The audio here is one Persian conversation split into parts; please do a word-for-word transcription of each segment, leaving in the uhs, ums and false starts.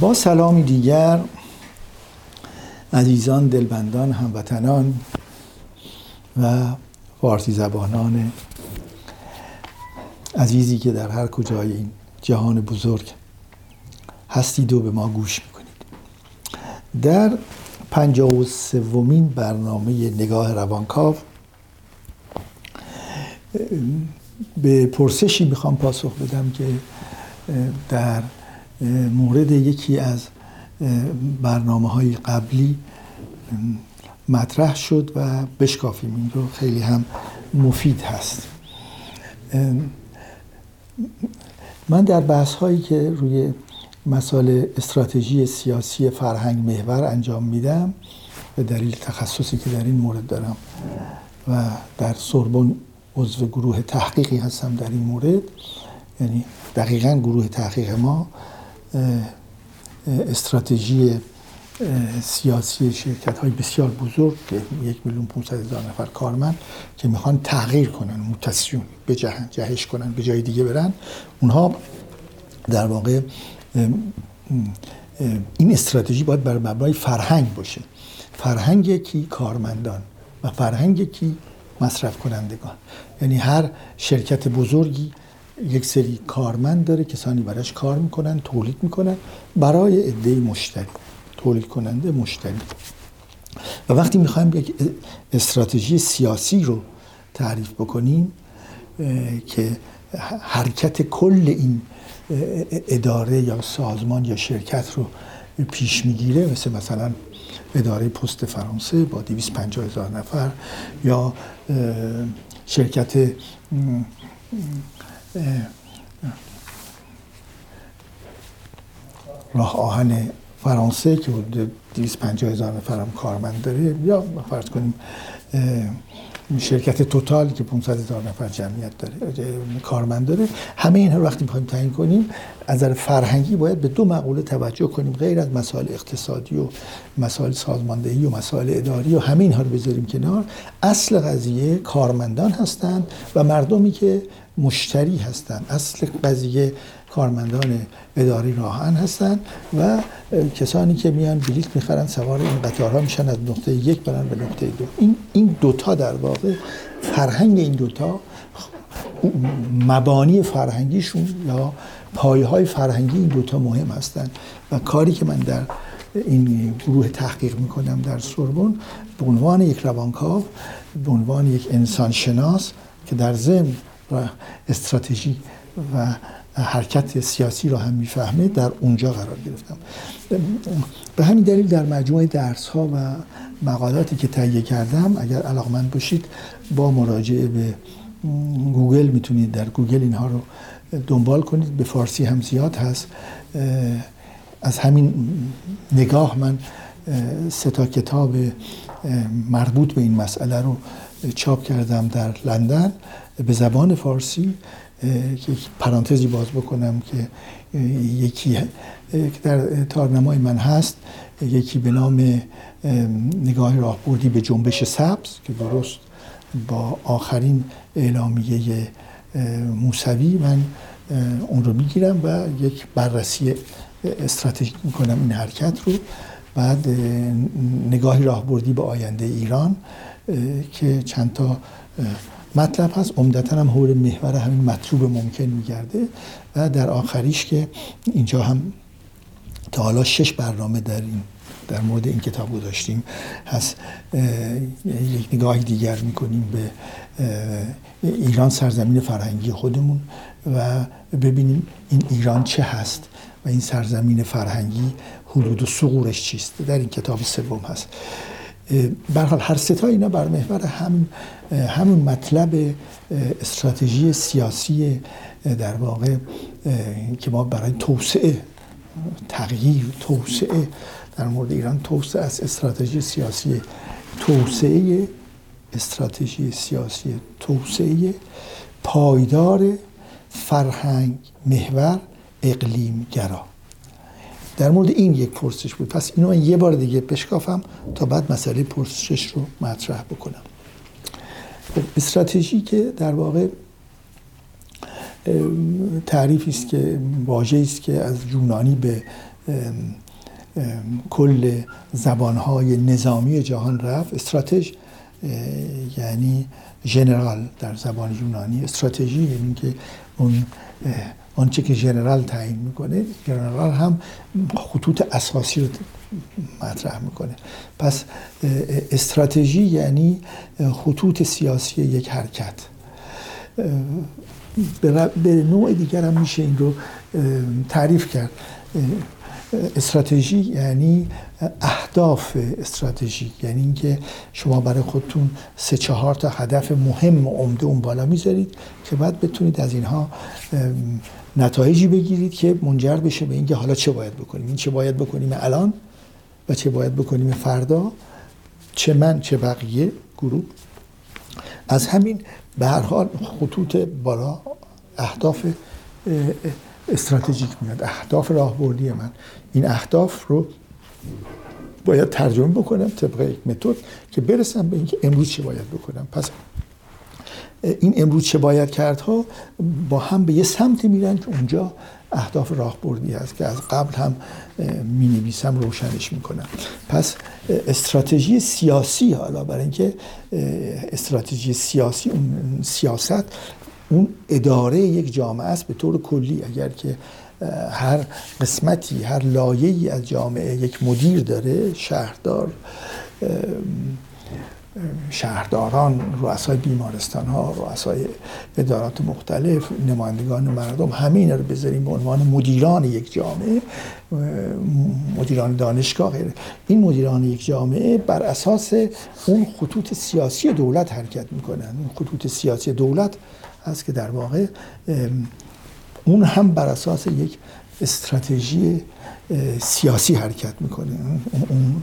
با سلامی دیگر عزیزان، دلبندان، هموطنان و فارسی زبانان عزیزی که در هر کجای این جهان بزرگ هستید و به ما گوش میکنید. در پنجاه و سومین برنامه نگاه روانکاو به پرسشی میخوام پاسخ بدم که در مورد یکی از برنامه‌های قبلی مطرح شد و بشکافیم. این رو خیلی هم مفید هست. من در بحث‌هایی که روی مسائل استراتژی سیاسی فرهنگ محور انجام میدم به دلیل تخصصی که در این مورد دارم و در سوربن عضو گروه تحقیقی هستم در این مورد، یعنی دقیقاً گروه تحقیق ما استراتژی سیاسی شرکت‌های بسیار بزرگ که یک میلیون پانصد هزار نفر کارمند که میخوان تغییر کنن، موتاسیون بجهن، جهش کنن، به جای دیگه برن، اونها در واقع این استراتژی باید بر مبنای فرهنگ باشه. فرهنگ کی؟ کارمندان. و فرهنگ کی؟ مصرف کنندگان. یعنی هر شرکت بزرگی یک سری کارمند داره، کسانی براش کار میکنن، تولید میکنن برای عده مشتری، تولید کننده، مشتری. و وقتی میخوایم یک استراتژی سیاسی رو تعریف بکنیم که حرکت کل این اداره یا سازمان یا شرکت رو پیش میگیره، مثل مثلا اداره پست فرانسه با دویست و پنجاه هزار نفر یا شرکت راه آهن فرانسه که حدود دویست و پنجاه هزار نفر هم کارمند داره، یا فرض کنیم شرکت توتال که پانصد هزار نفر جمعیت داره، کارمند داره. همه اینها رو وقتی می‌خوایم تعیین کنیم از نظر فرهنگی باید به دو مقوله توجه کنیم، غیر از مسائل اقتصادی و مسائل سازماندهی و مسائل اداری و همه اینها رو بذاریم کنار. اصل قضیه کارمندان هستند و مردمی که مشتری هستند. اصل قضیه کارمندان اداری راهن هستند و کسانی که میان بلیط میخرن، سوار این قطارها میشن، از نقطه یک برن به نقطه دو. این این دوتا در واقع فرهنگ، این دوتا مبانی فرهنگیشون یا پایه‌های فرهنگی این دوتا مهم هستند. و کاری که من در این گروه تحقیق میکنم در سوربن به عنوان یک روانکاو، به عنوان یک انسان شناس که در ضمن استراتژی و حرکت سیاسی را هم میفهمه، در اونجا قرار گرفتم. به همین دلیل در مجموعه درس‌ها و مقالاتی که تهیه کردم، اگر علاقمند باشید با مراجعه به گوگل میتونید در گوگل اینها رو دنبال کنید. به فارسی هم زیاد هست. از همین نگاه من سه تا کتاب مربوط به این مسئله رو چاپ کردم در لندن به زبان فارسی. که پرانتزی باز بکنم که یکی در تارنمای من هست، یکی به نام نگاه راهبردی به جنبش سبز که درست با آخرین اعلامیه موسوی من اون رو میگیرم و یک بررسی استراتژیک میکنم این حرکت رو. بعد نگاه راهبردی به آینده ایران که چند تا مطلب هست، عمدتاً هم حول محور همین مطلوب ممکن میگرده. و در آخریش که اینجا هم تا حالا شش برنامه در این در مورد این کتاب رو داشتیم هست. یک نگاه دیگر میکنیم به ایران، سرزمین فرهنگی خودمون، و ببینیم این ایران چه هست و این سرزمین فرهنگی حدود و ثغورش چیست. در این کتاب سوم هست. به هر حال هر سه تا اینا بر محور هم همون مطلب استراتژی سیاسی در واقع که ما برای توسعه، تغییر، توسعه در مورد ایران، توسعه از استراتژی سیاسی توسعه، استراتژی سیاسی توسعه پایدار، فرهنگ محور، اقلیم گرا. در مورد این یک پرسش بود. پس اینو من یه بار دیگه بشکافم تا بعد مسئله پرسش رو مطرح بکنم. استراتژی که در واقع تعریفی است که واژه‌ای است که از یونانی به کل زبانهای نظامی جهان رفت. استراتژ یعنی ژنرال در زبان یونانی، استراتژی یعنی که اون آنچه که ژنرال تعیین میکنه، ژنرال هم خطوط اساسی رو مطرح میکنه. پس استراتژی یعنی خطوط سیاسی یک حرکت. به نوع دیگر هم میشه این رو تعریف کرد. استراتژی یعنی اهداف استراتژیک، یعنی اینکه شما برای خودتون سه چهار تا هدف مهم و عمده اون بالا میذارید که بعد بتونید از اینها نتایجی بگیرید که منجر بشه به اینکه حالا چه باید بکنیم، این چه باید بکنیم الان و چه باید بکنیم فردا، چه من چه بقیه گروه. از همین به هر حال خطوط بالا اهداف استراتژیک میاد، اهداف راهبردی من. این اهداف رو باید ترجمه بکنم طبق یک متد که برسم به اینکه امروز چه باید بکنم. پس این امروز چه باید کرد ها با هم به یه سمتی میرن که اونجا اهداف راهبردی هست که از قبل هم مینویسم، روشنش میکنم. پس استراتژی سیاسی، حالا برای اینکه استراتژی سیاسی، اون سیاست اون اداره یک جامعه است به طور کلی. اگر که هر قسمتی، هر لایه‌ای از جامعه یک مدیر داره، شهردار، شهرداران، رؤسای بیمارستان‌ها، رؤسای ادارات مختلف، نمایندگان مردم، همه اینا رو بذاریم به عنوان مدیران یک جامعه، مدیران دانشگاه غیره. این مدیران یک جامعه بر اساس اون خطوط سیاسی دولت حرکت می‌کنن. اون خطوط سیاسی دولت هست که در واقع اون هم بر اساس یک استراتژی سیاسی حرکت میکنه. اون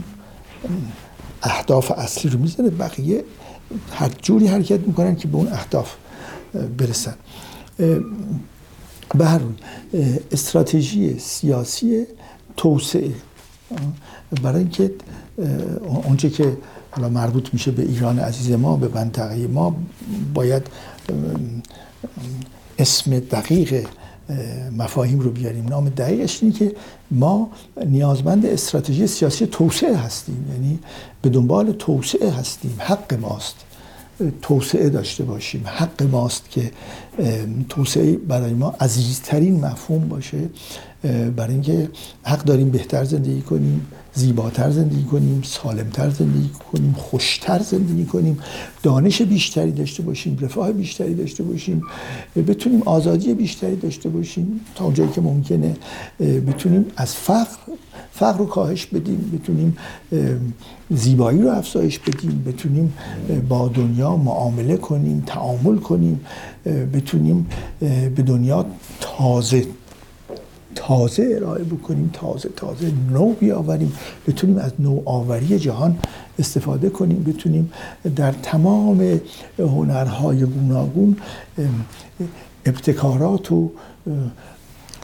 اهداف اصلی رو میذاره، بقیه هر جوری حرکت میکنن که به اون اهداف برسن. به هر حال استراتژی سیاسی توسعه، برای اینکه اونچه که حالا مربوط میشه به ایران عزیز ما، به منطقه ما، باید اسم دقیق مفاهیم رو بیاریم. نام دقیقش اینه که ما نیازمند استراتژی سیاسی توسعه هستیم، یعنی به دنبال توسعه هستیم. حق ماست توسعه داشته باشیم، حق ماست که توسعه برای ما عزیزترین مفهوم باشه، برای اینکه حق داریم بهتر زندگی کنیم، زیباتر زندگی کنیم، سالمتر زندگی کنیم، خوشتر زندگی کنیم، دانش بیشتری داشته باشیم، رفاه بیشتری داشته باشیم، بتونیم آزادی بیشتری داشته باشیم، تا اونجایی که ممکنه بتونیم از فقر فقر رو کاهش بدیم، بتونیم زیبایی رو افزایش بدیم، بتونیم با دنیا معامله کنیم، تعامل کنیم، بتونیم به دنیا تازه تازه ارائه بکنیم، تازه تازه نو بیاوریم، بتونیم از نوآوری جهان استفاده کنیم، بتونیم در تمام هنرهای گوناگون ابتکارات و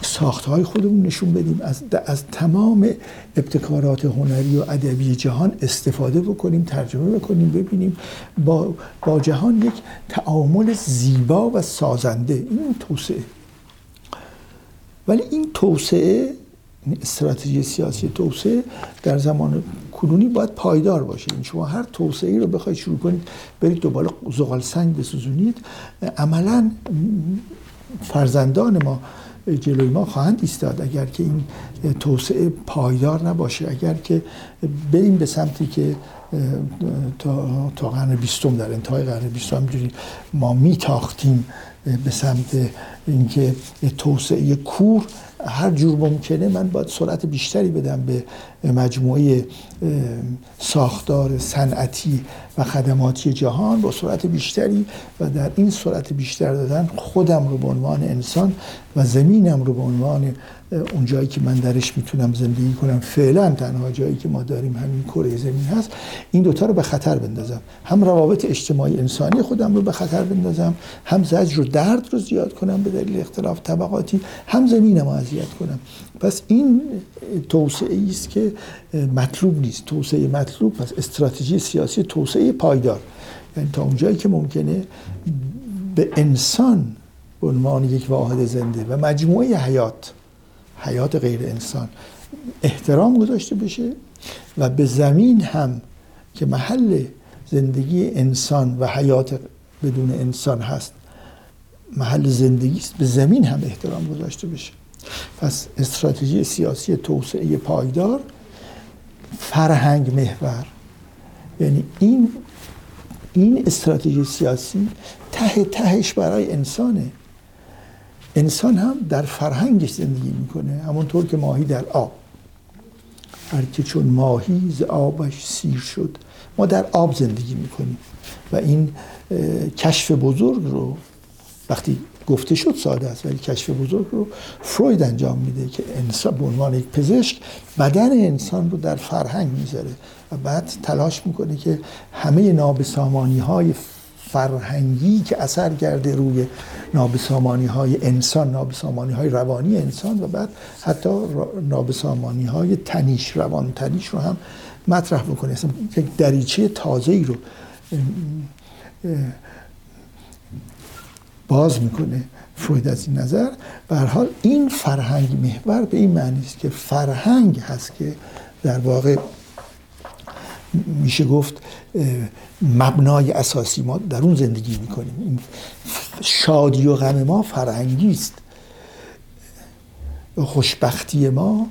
ساختهای خودمون نشون بدیم، از, از تمام ابتکارات هنری و ادبی جهان استفاده بکنیم، ترجمه بکنیم، ببینیم با, با جهان یک تعامل زیبا و سازنده. این توسعه. ولی این توسعه، این استراتژی سیاسی توسعه در زمان کنونی باید پایدار باشه. این شما هر توسعه‌ای رو بخواید شروع کنید، برید دوباره زغال سنگ بسوزونید، عملاً فرزندان ما جلوی ما خواهند ایستاد اگر که این توسعه پایدار نباشه، اگر که بریم به سمتی که تا, تا قرن بیستم، در انتهای قرن بیستم همجوری ما میتاختیم به سمت اینکه توسعه کور، هر جور ممکنه من باید سرعت بیشتری بدم به مجموعه ساختار صنعتی و خدماتی جهان، با سرعت بیشتری، و در این سرعت بیشتر دادن خودم رو به عنوان انسان و زمینم رو به عنوان اون جایی که من درش میتونم زندگی کنم، فعلا تنها جایی که ما داریم همین کره زمین هست، این دوتا رو به خطر بندازم. هم روابط اجتماعی انسانی خودم رو به خطر بندازم، هم زجر و درد رو زیاد کنم به دلیل اختلاف طبقاتی، هم زمینم رو اذیت کنم. پس این توسعه ای است که مطلوب نیست. توسعه مطلوب، پس استراتژی سیاسی توسعه پایدار، یعنی تا اونجایی که ممکنه به انسان به عنوان یک واحد زنده و مجموعه حیات، حیات غیر انسان احترام گذاشته بشه و به زمین هم که محل زندگی انسان و حیات بدون انسان هست، محل زندگی است، به زمین هم احترام گذاشته بشه. پس استراتژی سیاسی توسعه پایدار فرهنگ محور، یعنی این این استراتژی سیاسی ته تهش برای انسانه. انسان هم در فرهنگش زندگی میکنه، همونطور که ماهی در آب. هر که چون ماهی ز آبش سیر شد. ما در آب زندگی میکنیم و این کشف بزرگ رو، وقتی گفته شد ساده است، ولی کشف بزرگ رو فروید انجام میده که انسان به عنوان یک پزشک بدن انسان رو در فرهنگ میذاره و بعد تلاش میکنه که همه نابسامانی های فرهنگی که اثر کرده روی نابسامانی های انسان، نابسامانی های روانی انسان و بعد حتی نابسامانی های تنیش، روان تنیش رو هم مطرح بکنه. یک دریچه تازه‌ای رو باز میکنه فروید از این نظر. به هر حال این فرهنگ محور به این معنی است که فرهنگ هست که در واقع میشه گفت مبنای اساسی، ما در اون زندگی میکنیم. این شادی و غم ما فرهنگی است، خوشبختی ما،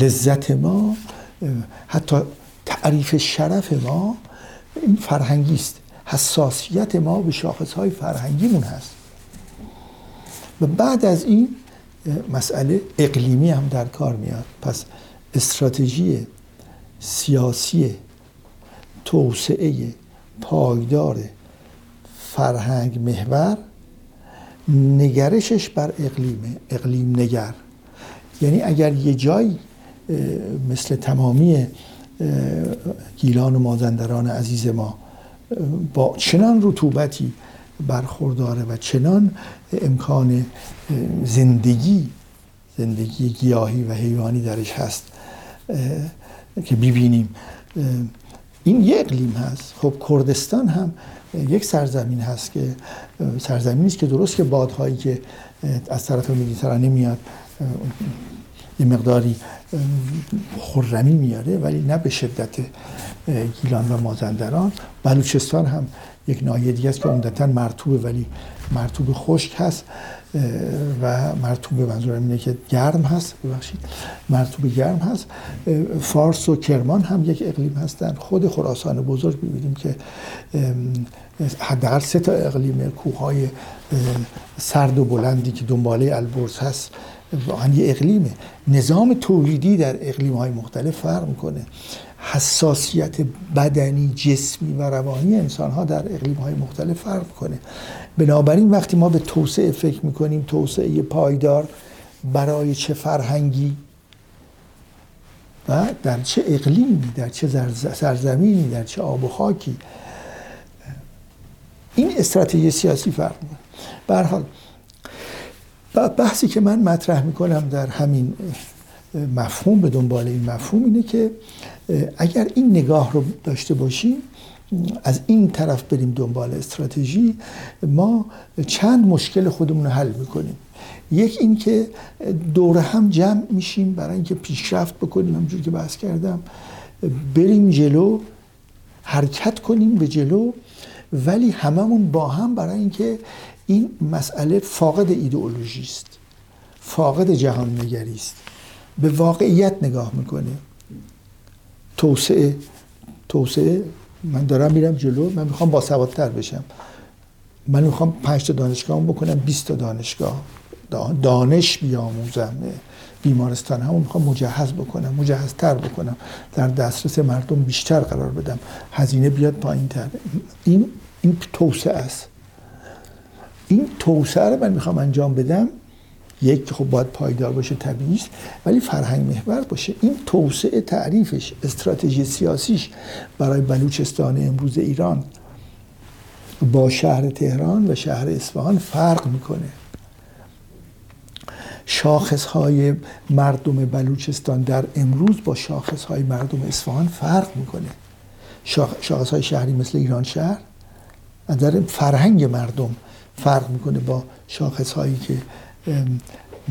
لذت ما، حتی تعریف شرف ما این فرهنگی است. حساسیت ما به شاخصهای فرهنگیمون هست. و بعد از این مسئله اقلیمی هم در کار میاد. پس استراتژی سیاسی توسعه پایدار فرهنگ محور نگرشش بر اقلیمه، اقلیم نگر. یعنی اگر یه جایی مثل تمامی گیلان و مازندران عزیز ما با چنان رطوبتی برخورداره و چنان امکان زندگی زندگی گیاهی و حیوانی درش هست که ببینیم، این یک اقلیم هست. خب کردستان هم یک سرزمین هست که سرزمینی است که درست که بادهایی که از طرف مدیترانه میاد یه مقداری خرمی میاره، ولی نه به شدت گیلان و مازندران. بلوچستان هم یک ناحیه دیگه است که عمدتاً مرطوبه، ولی مرطوب خشک هست و مرطوب منظورم اینه که گرم هست، ببخشید مرطوب گرم هست. فارس و کرمان هم یک اقلیم هستند. خود خراسان بزرگ می‌بینیم که حداقل سه تا اقلیم کوههای سرد و بلندی که دنباله البرز هست واقعاً یه اقلیمه. نظام تولیدی در اقلیم‌های مختلف فرق می‌کنه. حساسیت بدنی، جسمی و روانی انسان‌ها در اقلیم‌های مختلف فرق می‌کنه. بنابراین وقتی ما به توسعه فکر می‌کنیم، توسعه پایدار برای چه فرهنگی و در چه اقلیمی، در چه سرزمینی، در چه آب و خاکی، این استراتژی سیاسی فرق می‌کنه. به هر حال بحثی که من مطرح میکنم در همین مفهوم، به دنبال این مفهوم اینه که اگر این نگاه رو داشته باشیم، از این طرف بریم دنبال استراتژی، ما چند مشکل خودمون رو حل میکنیم. یک این که دوره هم جمع میشیم برای اینکه پیشرفت بکنیم، همونجور که بحث کردم بریم جلو، حرکت کنیم به جلو، ولی هممون با هم، برای اینکه این مسئله فاقد ایدئولوژی است، فاقد جهان نگری است، به واقعیت نگاه میکنه. توسعه توسعه من دارم میرم جلو، من میخوام باسوادتر بشم، من میخوام پنج تا دانشگاه بکنم بیست تا دانشگاه، دانش بیاموزم، بیمارستان همون میخوام مجهز بکنم، مجهزتر بکنم، در دسترس مردم بیشتر قرار بدم، هزینه بیاد پایین تر. این این توسعه است. این توسعه رو من میخوام انجام بدم، یک خب باید پایدار باشه، طبیعی است، ولی فرهنگ محور باشه. این توسعه تعریفش، استراتژی سیاسیش برای بلوچستان امروز ایران با شهر تهران و شهر اصفهان فرق میکنه. شاخصهای مردم بلوچستان در امروز با شاخصهای مردم اصفهان فرق میکنه. شاخصهای شهری مثل ایران شهر از نظر فرهنگ مردم فرق میکنه با شاخصهایی که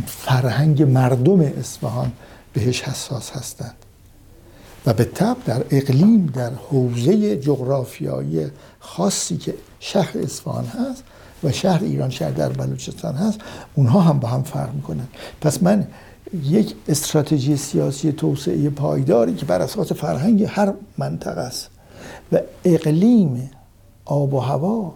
فرهنگ مردم اصفهان بهش حساس هستند و به طبع در اقلیم، در حوزه جغرافیایی خاصی که شهر اصفهان هست و شهر ایران، شهر در بلوچستان هست، اونها هم با هم فرق میکنن. پس من یک استراتژی سیاسی توسعه پایداری که بر اساس فرهنگ هر منطقه است و اقلیم، آب و هوا،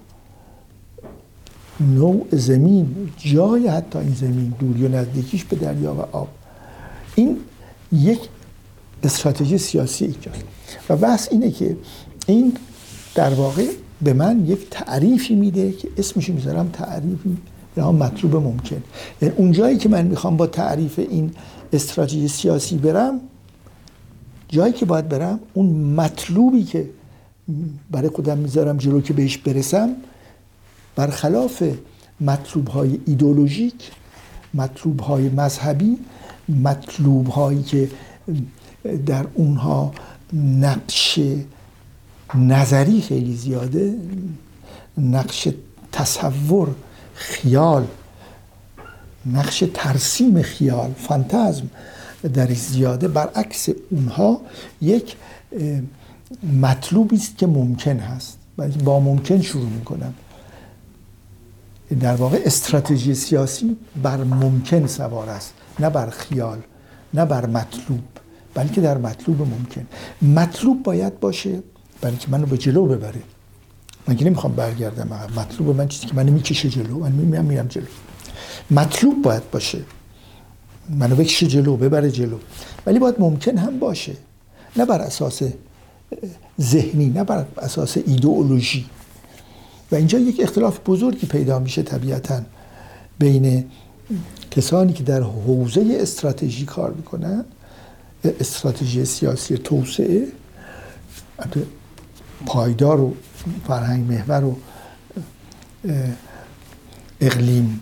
نوع زمین، جای حتی این زمین، دوری و نزدیکیش به دریا و آب، این یک استراتژی سیاسی ایجاست. و بحث اینه که این در واقع به من یک تعریفی میده که اسمش میذارم تعریفی یا مطلوب ممکن. یعنی اون جایی که من میخوام با تعریف این استراتژی سیاسی برم، جایی که باید برم، اون مطلوبی که برای خودم میذارم جلو که بهش برسم، برخلاف مطلوب‌های ایدئولوژیک، مطلوب‌های مذهبی، مطلوب‌هایی که در اونها نقش نظری خیلی زیاده، نقش تصور، خیال، نقش ترسیم خیال، فانتزم در زیاده، برعکس اونها یک مطلوبی است که ممکن هست. من با ممکن شروع میکنم. در واقع استراتژی سیاسی بر ممکن سوار است، نه بر خیال، نه بر مطلوب، بلکه در مطلوب ممکن. مطلوب باید باشه بلکه منو به جلو ببره. من که نمیخوام برگردم. مطلوب من چیزی که منو میکشه جلو، من میام میرم جلو. مطلوب باید باشه منو بکشه جلو، ببره جلو، ولی باید ممکن هم باشه، نه بر اساس ذهنی، نه بر اساس ایدئولوژی. و اینجا یک اختلاف بزرگی پیدا میشه طبیعتاً بین کسانی که در حوزه استراتژی کار میکنن، استراتژی سیاسی توسعه پایدار و فرهنگ محور و اقلیم،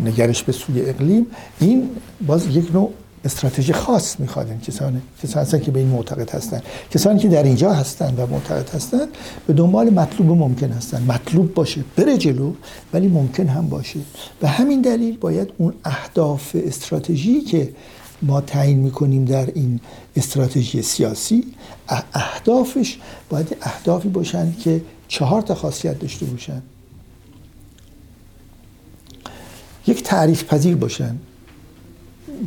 نگرش به سوی اقلیم، این باز یک نوع استراتژی خاص میخوادن. کسانی کسانی که به این معتقد هستند، کسانی که در اینجا هستند و معتقد هستند، به دنبال مطلوب ممکن هستند. مطلوب باشه بره جلو، ولی ممکن هم باشه. به همین دلیل باید اون اهداف استراتژی که ما تعیین میکنیم در این استراتژی سیاسی، اهدافش باید اهدافی باشن که چهار تا خاصیت داشته باشن. یک، تعریف پذیر باشن،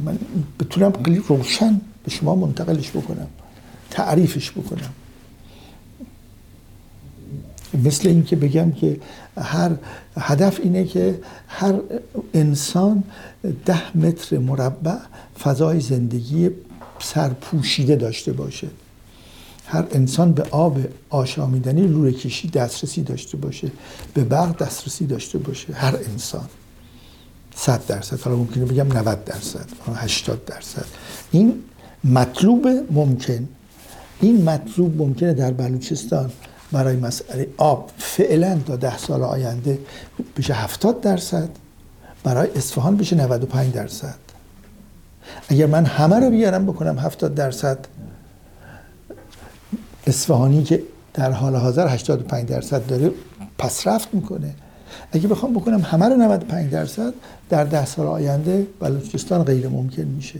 من بتونم خیلی روشن به شما منتقلش بکنم، تعریفش بکنم. مثل این که بگم که هر هدف اینه که هر انسان ده متر مربع فضای زندگی سرپوشیده داشته باشه، هر انسان به آب آشامیدنی لوله کشی دسترسی داشته باشه، به برق دسترسی داشته باشه، هر انسان صد درصد، حالا ممکنه بگم نود درصد، هشتاد درصد. این مطلوب ممکن. این مطلوب ممکنه در بلوچستان برای مسئله آب فعلا تا ده سال آینده بشه هفتاد درصد، برای اصفهان بشه نود و پنج درصد. اگر من همه رو بیارم بکنم هفتاد درصد، اصفهانی که در حال حاضر هشتاد و پنج درصد داره پس رفت میکنه، اگه بخوام بکنم همه رو نود و پنج درصد، در ده سال آینده بلوچستان غیر ممکن میشه.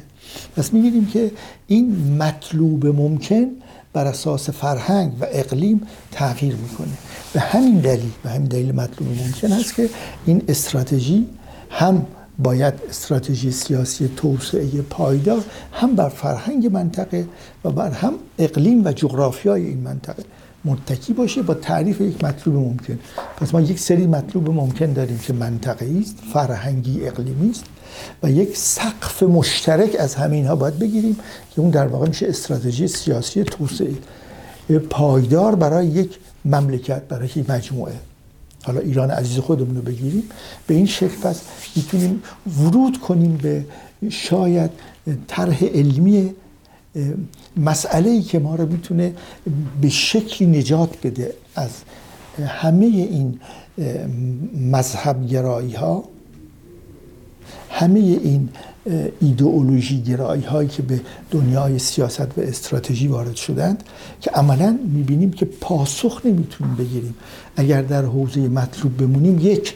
پس می‌بینیم که این مطلوب ممکن بر اساس فرهنگ و اقلیم تغییر میکنه. به همین دلیل، به همین دلیل مطلوب ممکن هست که این استراتژی هم باید استراتژی سیاسی توسعه پایدار هم بر فرهنگ منطقه و بر هم اقلیم و جغرافیای این منطقه متکی باشه با تعریف یک مطلوب ممکن. پس ما یک سری مطلوب ممکن داریم که منطقه‌ای است، فرهنگی، اقلیمی است، و یک سقف مشترک از همینها باید بگیریم که اون در واقع میشه استراتژی سیاسی توسعه پایدار برای یک مملکت، برای یک مجموعه. حالا ایران عزیز خودمون رو بگیریم، به این شکل پس میتونیم ورود کنیم به شاید طرح علمی مسئله‌ای که ما رو میتونه به شکلی نجات بده از همه این مذهب‌گرایی‌ها، همه این ایدئولوژی‌گرایی‌هایی که به دنیای سیاست و استراتژی وارد شدند، که عملاً می‌بینیم که پاسخ نمیتونیم بگیریم. اگر در حوزه مطلوب بمونیم، یک،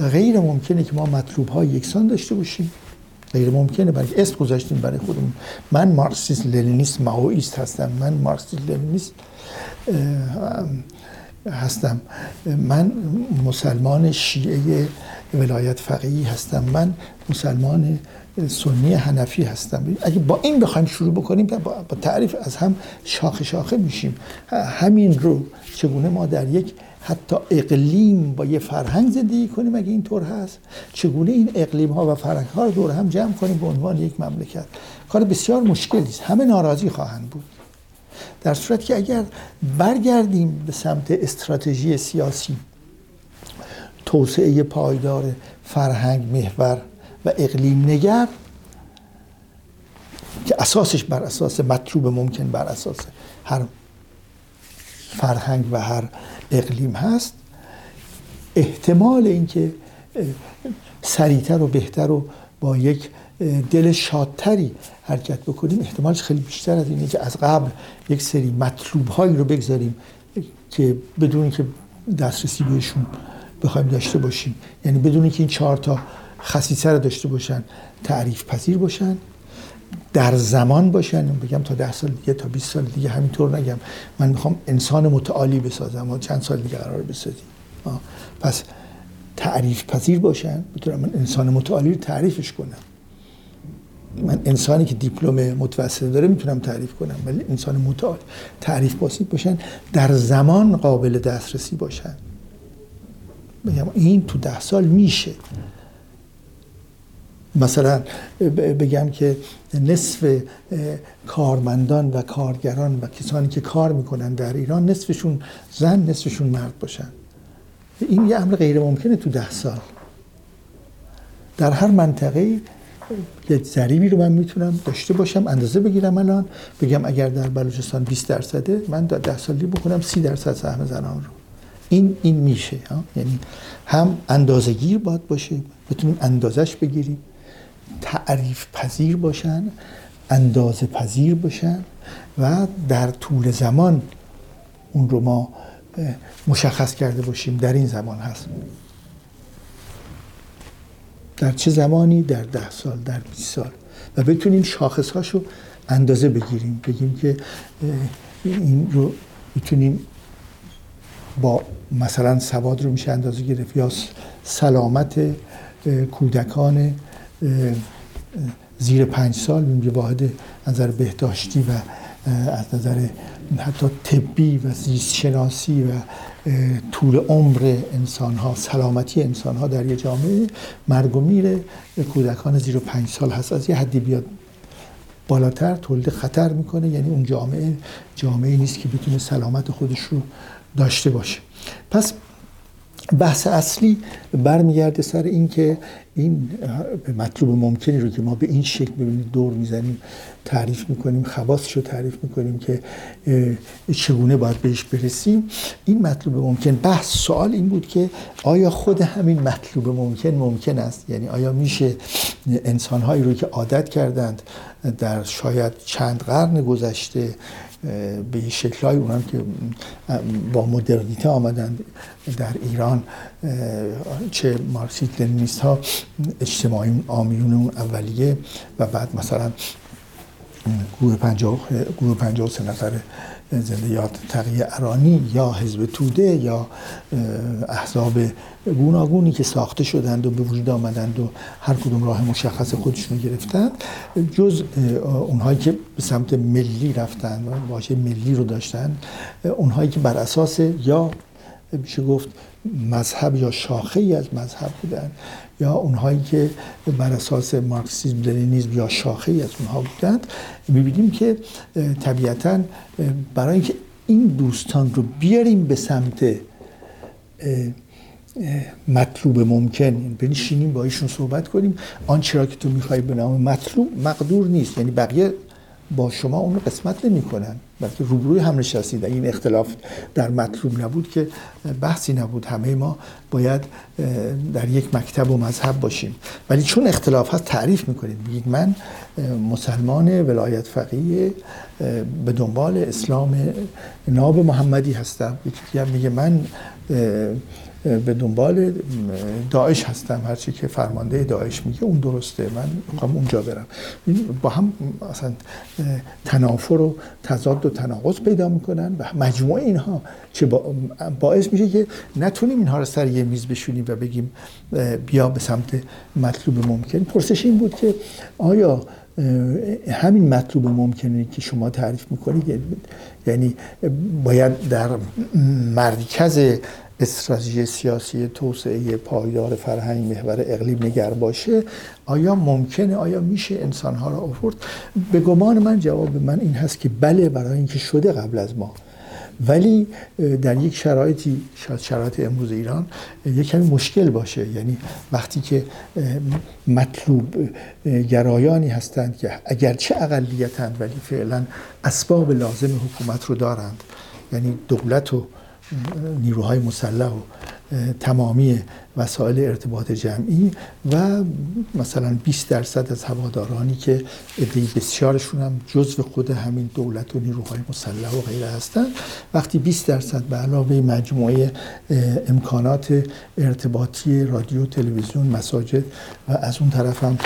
غیر ممکنه که ما مطلوب‌ها یکسان داشته باشیم، غیر ممکنه، برای اسم گذاشتیم برای خودمون. من مارکسیست لنینیست مائویست هستم، من مارکسیست لنینیست هستم، من مسلمان شیعه ولایت فقیه هستم، من مسلمان سنی حنفی هستم. اگه با این بخوایم شروع بکنیم با تعریف از هم شاخه شاخه میشیم. همین رو چگونه ما در یک حتی اقلیم با یه فرهنگ زندگی کنیم اگه اینطور هست، چگونه این اقلیم ها و فرهنگ ها رو دور هم جمع کنیم به عنوان یک مملکت، کار بسیار مشکلی است. همه ناراضی خواهند بود، در صورتی که اگر برگردیم به سمت استراتژی سیاسی، توسعه پایدار فرهنگ محور و اقلیم نگر که اساسش بر اساس مطلوب ممکن، بر اساس هر فرهنگ و هر اقلیم هست، احتمال اینکه سریعتر و بهتر و با یک دل شادتری حرکت بکنیم احتمالش خیلی بیشتر از اینه که از قبل یک سری مطلوب هایی رو بگذاریم که بدون اینکه دسترسی بهشون بخوایم داشته باشیم، یعنی بدون اینکه این چهار تا خصیصه رو داشته باشن، تعریف پذیر باشن، در زمان باشن. بگم تا ده سال دیگه، تا بیست سال دیگه، همینطور نگم من میخوام انسان متعالی بسازم و چند سال دیگه قرار بسازیم. آه. پس تعریف پذیر باشن، بتونم من انسان متعالی رو تعریفش کنم. من انسانی که دیپلم متوسط داره میتونم تعریف کنم، ولی انسان متعال تعریف پذیر باشن، در زمان قابل دسترسی باشن. بگم این تو ده سال میشه. مثلا بگم که نصف کارمندان و کارگران و کسانی که کار میکنن در ایران نصفشون زن نصفشون مرد باشن، این یه امر غیر ممکنه تو ده سال. در هر منطقه یه ضریبی رو من میتونم داشته باشم، اندازه بگیرم. الان بگم اگر در بلوچستان بیست درصده، من در ده سالی بکنم سی درصد سهم زنان رو. این این میشه. یعنی هم اندازه‌گیر باید باشه، بتونیم اندازش بگیریم، تعریف پذیر باشن، اندازه پذیر باشن و در طول زمان اون رو ما مشخص کرده باشیم. در این زمان هست. در چه زمانی؟ در ده سال، در بیست سال، و بتونیم شاخص‌هاشو اندازه بگیریم، بگیم که این رو بتونیم با مثلا سواد رو میشه اندازه گرفت، یا سلامت کودکان زیر پنج سال میشه واحد از نظر بهداشتی و از نظر حتی طبی و زیست شناسی و طول عمر انسان ها، سلامتی انسان ها در یه جامعه. مرگ و میر کودکان زیر پنج سال هست، از یه حدی بیاد بالاتر تولید خطر میکنه، یعنی اون جامعه جامعه نیست که بتونه سلامت خودش رو داشته باشه. پس بحث اصلی برمیگرده سر این که این مطلوب ممکنی رو که ما به این شکل ببینید دور میزنیم، تعریف میکنیم، خواستش رو تعریف میکنیم که چگونه باید بهش برسیم. این مطلوب ممکن، بحث سوال این بود که آیا خود همین مطلوب ممکن ممکن است؟ یعنی آیا میشه انسانهایی رو که عادت کردند در شاید چند قرن گذشته به شکل‌های اونام که با مدرنیته آمدند در ایران، چه مارکسیست لنینیست‌ها، اجتماعی عامیون اون اولیه و بعد مثلا گروه پنجاه گروه پنجاه نفر زنده یاد تقی ارانی یا حزب توده یا احزاب گوناگونی که ساخته شدند و به وجود آمدند و هر کدوم راه مشخص خودشون گرفتند، جز اونهایی که به سمت ملی رفتند و واژه ملی رو داشتند، اونهایی که بر اساس یا میشه گفت مذهب یا شاخه‌ای از مذهب بودند، یا اونهایی که بر اساس مارکسیسم لنینیسم یا شاخه‌ای از اونها بودند، می‌بینیم که طبیعتاً برای اینکه این دوستان رو بیاریم به سمت مطلوب ممکن، بنشینیم با ایشون صحبت کنیم، آن چرا که تو می‌خوای به نام مطلوب مقدور نیست، یعنی بقیه با شما اون رو قسمت نمی‌کنن، بلکه روبروی هم نشستید. این اختلاف در مطلوب نبود که بحثی نبود، همه ما باید در یک مکتب و مذهب باشیم، ولی چون اختلاف هست تعریف می‌کنید، میگید من مسلمان ولایت فقیه به دنبال اسلام ناب محمدی هستم، یکی هم میگه من به دنبال داعش هستم، هرچی که فرمانده داعش میگه اون درسته، من میخوام اونجا برم. با هم اصلا تنافر و تضاد و تناقض پیدا میکنن و مجموع اینها چه باعث میشه که نتونیم اینها رو سر یه میز بشونیم و بگیم بیا به سمت مطلوب ممکن. پرسش این بود که آیا همین مطلوب ممکنه که شما تعریف میکنید، یعنی باید در مرکز استراتژی سیاسی توسعه پایدار فرهنگ محور اقلیم نگر باشه؟ آیا ممکنه، آیا میشه انسانها را آورد؟ به گمان من جواب من این هست که بله، برای اینکه شده قبل از ما، ولی در یک شرایطی، شاید شرایط امروز ایران یک کمی مشکل باشه. یعنی وقتی که مطلوب گرایانی هستند که اگرچه اقلیتند ولی فعلا اسباب لازم حکومت رو دارند، یعنی دولت و نیروهای مسلح و تمامی وسایل ارتباط جمعی و مثلا بیست درصد از هوادارانی که عده‌ای بسیارشون هم جزو خود همین دولت و نیروهای مسلح و غیره هستند، وقتی بیست درصد به علاوه مجموعه امکانات ارتباطی رادیو، تلویزیون، مساجد و از اون طرف هم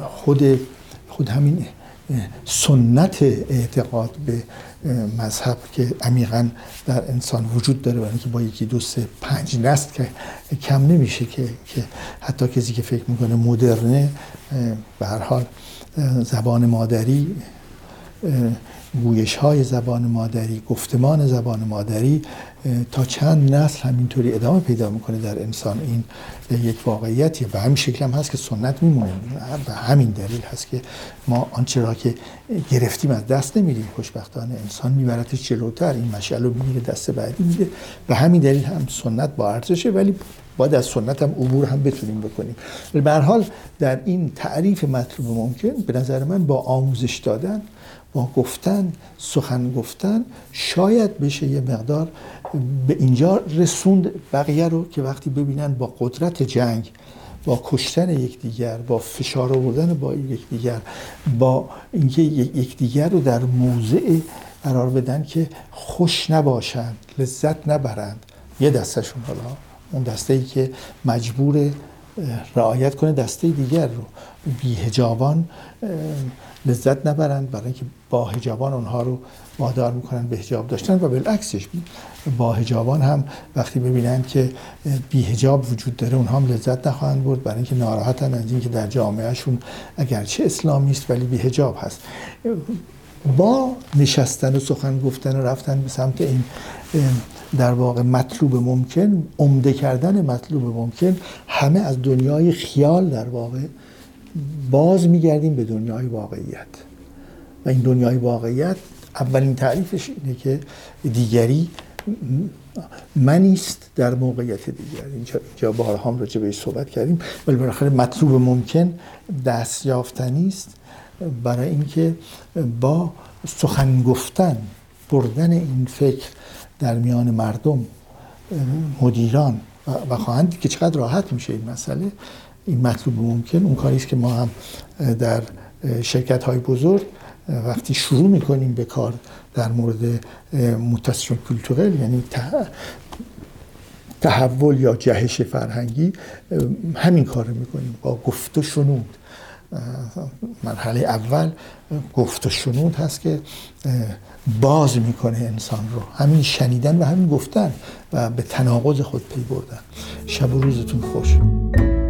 خود خود همین سنت اعتقاد به مذهب که عمیقاً در انسان وجود داره، برای اینکه با یکی دو سه پنج نسل که کم نمیشه که که حتی کسی که فکر میکنه مدرنه، به هر حال زبان مادری، گویش های زبان مادری، گفتمان زبان مادری تا چند نسل همینطوری ادامه پیدا میکنه در انسان. این یک واقعیتیه. به همین شکل هم هست که سنت میمونه. به همین دلیل هست که ما آنچه را که گرفتیم از دست نمیدیم، خوشبختانه انسان میبرتش جلوتر، این مشعل رو میگیره دست بعدی میده. به همین دلیل هم سنت با ارزشه، ولی باید از سنت هم عبور هم بتونیم بکنیم. به هر حال در این تعریف مطلوب ممکن به نظر من با آموزش دادن، با گفتن، سخن گفتن شاید بشه یه مقدار به اینجا رسوند بقیه رو که وقتی ببینن با قدرت جنگ، با کشتن یکدیگر، با فشار آوردن با یکدیگر، با اینکه یکدیگر رو در موضعی قرار بدن که خوش نباشند، لذت نبرند، یه دستشون، حالا اون دسته‌ای که مجبور رعایت کنه دسته دیگر رو، بی‌حجابان لذت نبرند برای اینکه با حجابان اونها رو وادار میکنن به حجاب داشتن، و بالعکسش با حجابان هم وقتی ببینن که بی حجاب وجود داره اونها هم لذت نخواهند برد برای اینکه ناراحتن از اینکه در جامعهشون اگرچه اسلامی است ولی بی حجاب هست. با نشستن و سخن گفتن و رفتن به سمت این در واقع مطلوب ممکن، عمده کردن مطلوب ممکن، همه از دنیای خیال در واقع باز میگردیم به دنیای واقعیت. و این دنیای واقعیت اولین تعریفش اینه که دیگری منیست در موقعیت دیگر. اینجا, اینجا بارها هم راجع بهش صحبت کردیم، ولی بالاخره مطلوب ممکن دست یافتنی است برای اینکه با سخن گفتن، بردن این فکر در میان مردم، مدیران و خواهند که چقدر راحت میشه این مسئله. این مطلوب ممکن اون کاریست که ما هم در شرکت‌های بزرگ وقتی شروع میکنیم به کار در مورد موتاسیون کلتورل، یعنی تحول یا جهش فرهنگی، همین کار رو میکنیم با گفت و شنود. مرحله اول گفت و شنود هست که باز میکنه انسان رو، همین شنیدن و همین گفتن و به تناقض خود پی بردن. شب و روزتون خوش.